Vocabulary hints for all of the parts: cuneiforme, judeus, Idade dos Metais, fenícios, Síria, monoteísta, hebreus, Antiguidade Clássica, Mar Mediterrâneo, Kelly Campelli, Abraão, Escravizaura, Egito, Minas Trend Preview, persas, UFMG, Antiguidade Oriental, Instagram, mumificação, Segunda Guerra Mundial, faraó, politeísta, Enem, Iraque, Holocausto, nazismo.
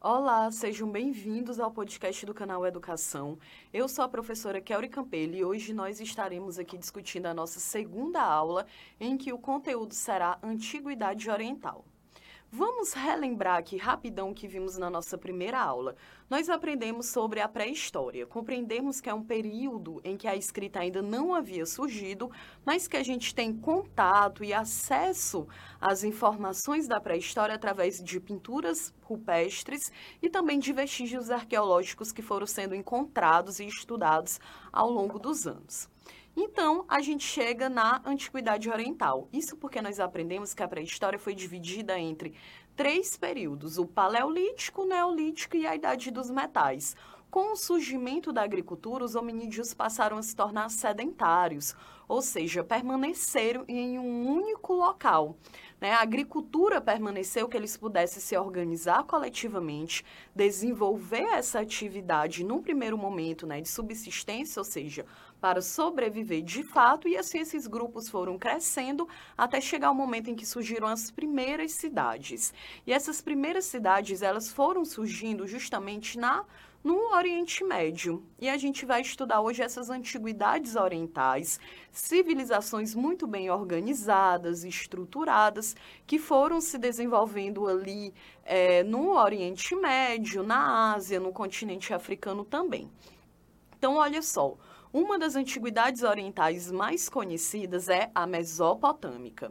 Olá, sejam bem-vindos ao podcast do canal Educação. Eu sou a professora Kelly Campelli e hoje nós estaremos aqui discutindo a nossa segunda aula, em que o conteúdo será Antiguidade Oriental. Vamos relembrar aqui rapidão o que vimos na nossa primeira aula. Nós aprendemos sobre a pré-história, compreendemos que é um período em que a escrita ainda não havia surgido, mas que a gente tem contato e acesso às informações da pré-história através de pinturas rupestres e também de vestígios arqueológicos que foram sendo encontrados e estudados ao longo dos anos. Então, a gente chega na Antiguidade Oriental. Isso porque nós aprendemos que a pré-história foi dividida entre três períodos, o Paleolítico, o Neolítico e a Idade dos Metais. Com o surgimento da agricultura, os hominídeos passaram a se tornar sedentários, ou seja, permaneceram em um único local. A agricultura permaneceu que eles pudessem se organizar coletivamente, desenvolver essa atividade num primeiro momento, de subsistência, ou seja, para sobreviver de fato, e assim esses grupos foram crescendo até chegar o momento em que surgiram as primeiras cidades. E essas primeiras cidades, elas foram surgindo justamente no Oriente Médio. E a gente vai estudar hoje essas antiguidades orientais, civilizações muito bem organizadas, estruturadas, que foram se desenvolvendo ali no Oriente Médio, na Ásia, no continente africano também. Então, olha só, uma das antiguidades orientais mais conhecidas é a mesopotâmica.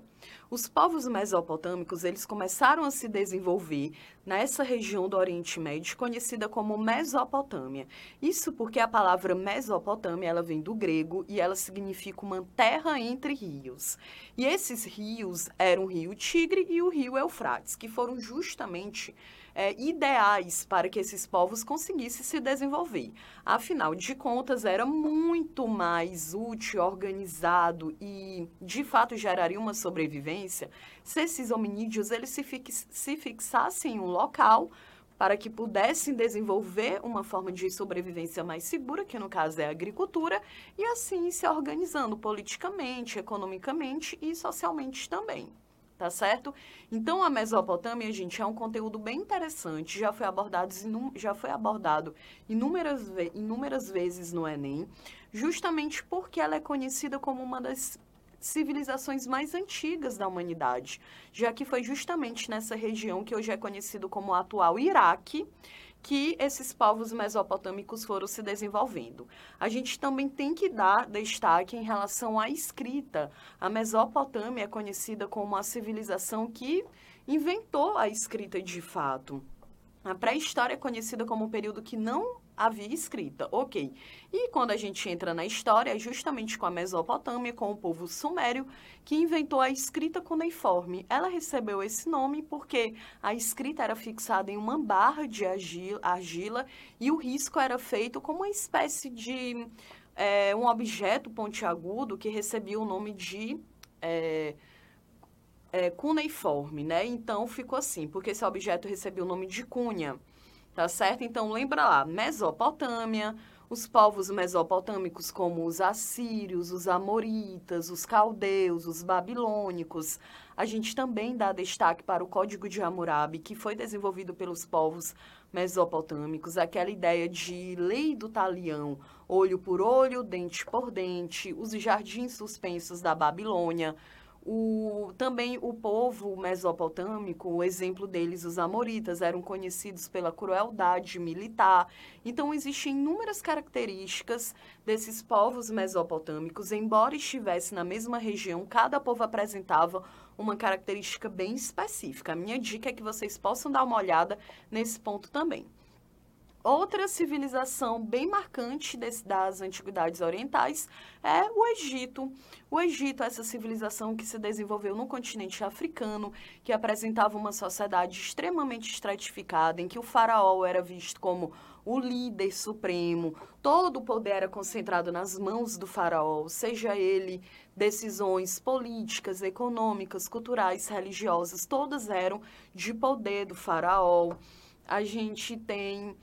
Os povos mesopotâmicos, eles começaram a se desenvolver nessa região do Oriente Médio, conhecida como Mesopotâmia. Isso porque a palavra Mesopotâmia, ela vem do grego e ela significa uma terra entre rios. E esses rios eram o Rio Tigre e o Rio Eufrates, que foram justamente ideais para que esses povos conseguissem se desenvolver. Afinal de contas, era muito mais útil, organizado e, de fato, geraria uma sobrevivência se esses hominídeos eles se fixassem em um local para que pudessem desenvolver uma forma de sobrevivência mais segura, que no caso é a agricultura, e assim se organizando politicamente, economicamente e socialmente também. Tá certo? Então, a Mesopotâmia, gente, é um conteúdo bem interessante, já foi abordado inúmeras vezes no Enem, justamente porque ela é conhecida como uma das civilizações mais antigas da humanidade, já que foi justamente nessa região que hoje é conhecido como o atual Iraque, que esses povos mesopotâmicos foram se desenvolvendo. A gente também tem que dar destaque em relação à escrita. A Mesopotâmia é conhecida como a civilização que inventou a escrita de fato. A pré-história é conhecida como um período que não havia escrita, ok. E quando a gente entra na história, é justamente com a Mesopotâmia, com o povo sumério, que inventou a escrita cuneiforme. Ela recebeu esse nome porque a escrita era fixada em uma barra de argila e o risco era feito como uma espécie de um objeto pontiagudo que recebia o nome de cuneiforme, Então, ficou assim, porque esse objeto recebeu o nome de cunha, tá certo? Então, lembra lá, Mesopotâmia, os povos mesopotâmicos como os assírios, os amoritas, os caldeus, os babilônicos. A gente também dá destaque para o Código de Hammurabi, que foi desenvolvido pelos povos mesopotâmicos, aquela ideia de lei do talião, olho por olho, dente por dente, os jardins suspensos da Babilônia, também o povo mesopotâmico, o exemplo deles, os amoritas, eram conhecidos pela crueldade militar. Então, existem inúmeras características desses povos mesopotâmicos. Embora estivesse na mesma região, cada povo apresentava uma característica bem específica. A minha dica é que vocês possam dar uma olhada nesse ponto também. Outra civilização bem marcante das antiguidades orientais é o Egito. O Egito é essa civilização que se desenvolveu no continente africano, que apresentava uma sociedade extremamente estratificada, em que o faraó era visto como o líder supremo, todo o poder era concentrado nas mãos do faraó, seja ele decisões políticas, econômicas, culturais, religiosas, todas eram de poder do faraó. A gente tem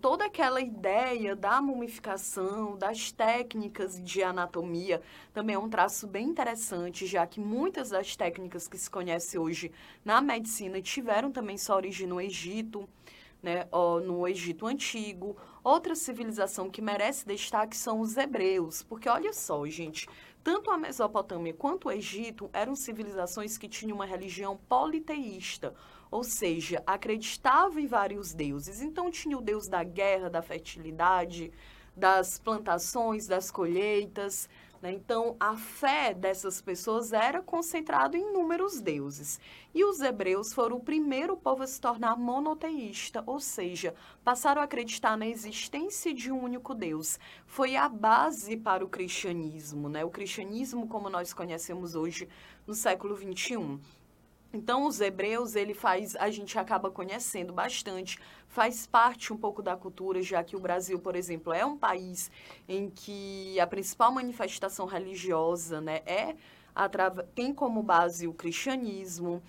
toda aquela ideia da mumificação, das técnicas de anatomia, também é um traço bem interessante, já que muitas das técnicas que se conhece hoje na medicina tiveram também sua origem no Egito, né, no Egito Antigo. Outra civilização que merece destaque são os hebreus, porque olha só, gente, tanto a Mesopotâmia quanto o Egito eram civilizações que tinham uma religião politeísta, ou seja, acreditavam em vários deuses. Então tinha o deus da guerra, da fertilidade, das plantações, das colheitas, né? Então a fé dessas pessoas era concentrada em inúmeros deuses. E os hebreus foram o primeiro povo a se tornar monoteísta, ou seja, passaram a acreditar na existência de um único Deus. Foi a base para o cristianismo, né? O cristianismo como nós conhecemos hoje no século XXI. Então, os hebreus, a gente acaba conhecendo bastante, faz parte um pouco da cultura, já que o Brasil, por exemplo, é um país em que a principal manifestação religiosa, né, tem como base o cristianismo.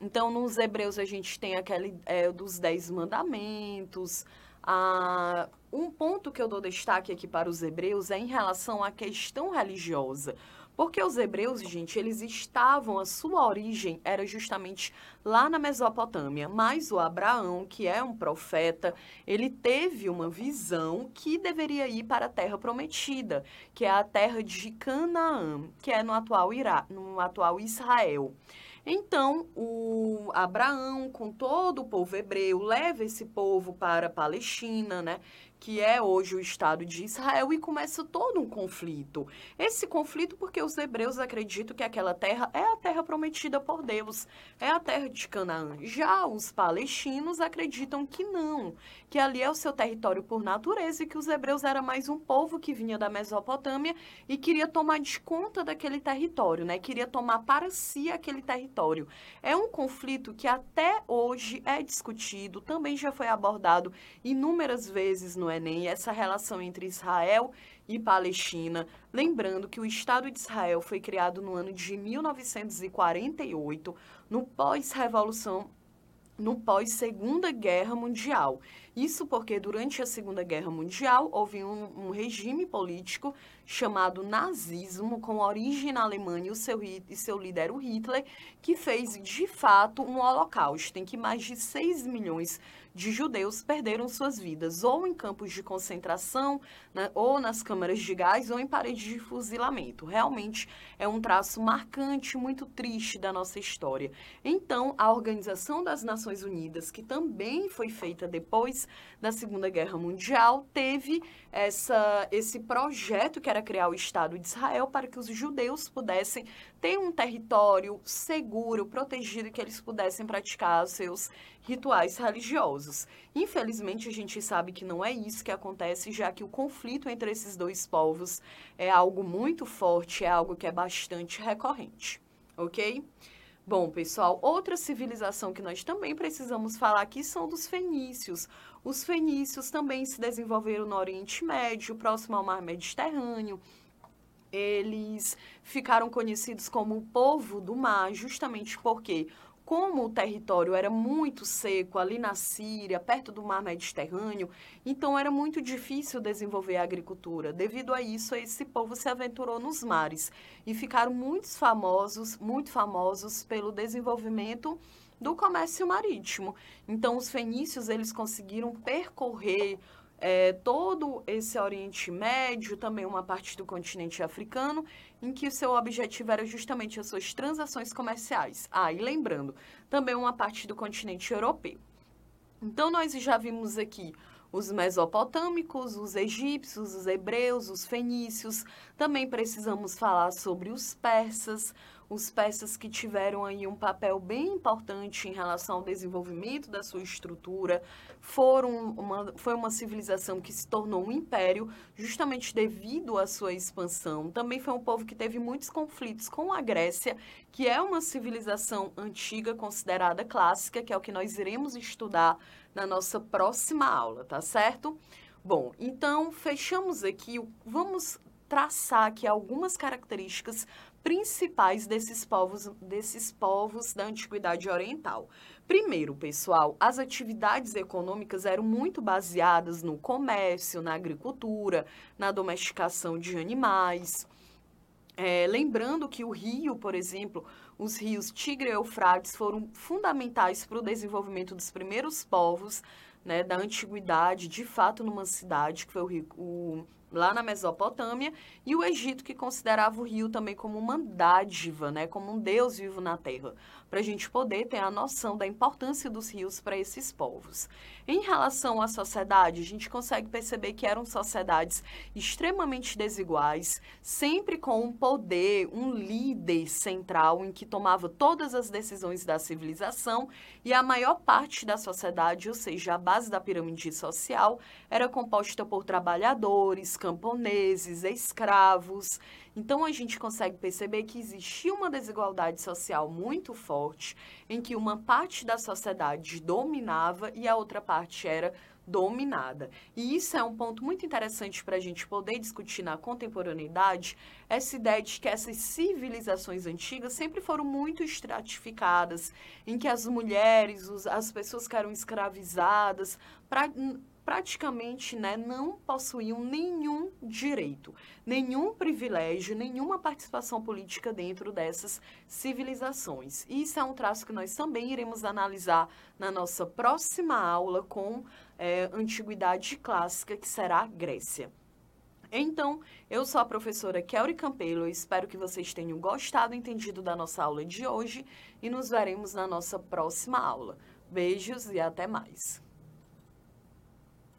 Então, nos hebreus, a gente tem aquele dos 10 Mandamentos. Um ponto que eu dou destaque aqui para os hebreus é em relação à questão religiosa. Porque os hebreus, gente, eles estavam, a sua origem era justamente lá na Mesopotâmia. Mas o Abraão, que é um profeta, ele teve uma visão que deveria ir para a Terra Prometida, que é a terra de Canaã, que é no atual Israel. Então, o Abraão, com todo o povo hebreu, leva esse povo para a Palestina, né, que é hoje o Estado de Israel, e começa todo um conflito. Esse conflito porque os hebreus acreditam que aquela terra é a terra prometida por Deus, é a terra de Canaã. Já os palestinos acreditam que não, que ali é o seu território por natureza e que os hebreus era mais um povo que vinha da Mesopotâmia e queria tomar de conta daquele território, né? Queria tomar para si aquele território. É um conflito que até hoje é discutido, também já foi abordado inúmeras vezes no Enem, essa relação entre Israel e Palestina. Lembrando que o Estado de Israel foi criado no ano de 1948, no pós-Segunda Guerra Mundial. Isso porque durante a Segunda Guerra Mundial houve um regime político chamado nazismo, com origem na Alemanha, e seu líder era o Hitler, que fez de fato um holocausto em que mais de 6 milhões de judeus perderam suas vidas, ou em campos de concentração, ou nas câmaras de gás, ou em paredes de fuzilamento. Realmente é um traço marcante, muito triste da nossa história. Então, a Organização das Nações Unidas, que também foi feita depois da Segunda Guerra Mundial, teve esse projeto que era criar o Estado de Israel para que os judeus pudessem ter um território seguro, protegido, e que eles pudessem praticar os seus rituais religiosos. Infelizmente, a gente sabe que não é isso que acontece, já que o conflito entre esses dois povos é algo muito forte, é algo que é bastante recorrente, ok? Bom, pessoal, outra civilização que nós também precisamos falar aqui são dos fenícios. Os fenícios também se desenvolveram no Oriente Médio, próximo ao Mar Mediterrâneo. Eles ficaram conhecidos como o povo do mar, justamente porque, como o território era muito seco ali na Síria, perto do Mar Mediterrâneo, então era muito difícil desenvolver a agricultura. Devido a isso, esse povo se aventurou nos mares e ficaram muito famosos pelo desenvolvimento do comércio marítimo. Então, os fenícios, eles conseguiram percorrer todo esse Oriente Médio, também uma parte do continente africano, em que o seu objetivo era justamente as suas transações comerciais. E lembrando, também uma parte do continente europeu. Então, nós já vimos aqui os mesopotâmicos, os egípcios, os hebreus, os fenícios. Também precisamos falar sobre os persas. Os persas que tiveram aí um papel bem importante em relação ao desenvolvimento da sua estrutura, foi uma civilização que se tornou um império justamente devido à sua expansão. Também foi um povo que teve muitos conflitos com a Grécia, que é uma civilização antiga considerada clássica, que é o que nós iremos estudar na nossa próxima aula, tá certo? Bom, então fechamos aqui, vamos traçar aqui algumas características principais desses povos da Antiguidade Oriental. Primeiro, pessoal, as atividades econômicas eram muito baseadas no comércio, na agricultura, na domesticação de animais. Lembrando que o rio, por exemplo, os rios Tigre e Eufrates foram fundamentais para o desenvolvimento dos primeiros povos, né, da antiguidade, de fato, numa cidade, que foi lá na Mesopotâmia, e o Egito, que considerava o rio também como uma dádiva, né, como um deus vivo na terra, para a gente poder ter a noção da importância dos rios para esses povos. Em relação à sociedade, a gente consegue perceber que eram sociedades extremamente desiguais, sempre com um poder, um líder central em que tomava todas as decisões da civilização, e a maior parte da sociedade, ou seja, a base da pirâmide social, era composta por trabalhadores, camponeses, escravos. Então, a gente consegue perceber que existia uma desigualdade social muito forte, em que uma parte da sociedade dominava e a outra parte era dominada. E isso é um ponto muito interessante para a gente poder discutir na contemporaneidade, essa ideia de que essas civilizações antigas sempre foram muito estratificadas, em que as mulheres, as pessoas que eram escravizadas, praticamente, né, não possuíam nenhum direito, nenhum privilégio, nenhuma participação política dentro dessas civilizações. E isso é um traço que nós também iremos analisar na nossa próxima aula com Antiguidade Clássica, que será a Grécia. Então, eu sou a professora Kelly Campelli, espero que vocês tenham gostado e entendido da nossa aula de hoje e nos veremos na nossa próxima aula. Beijos e até mais!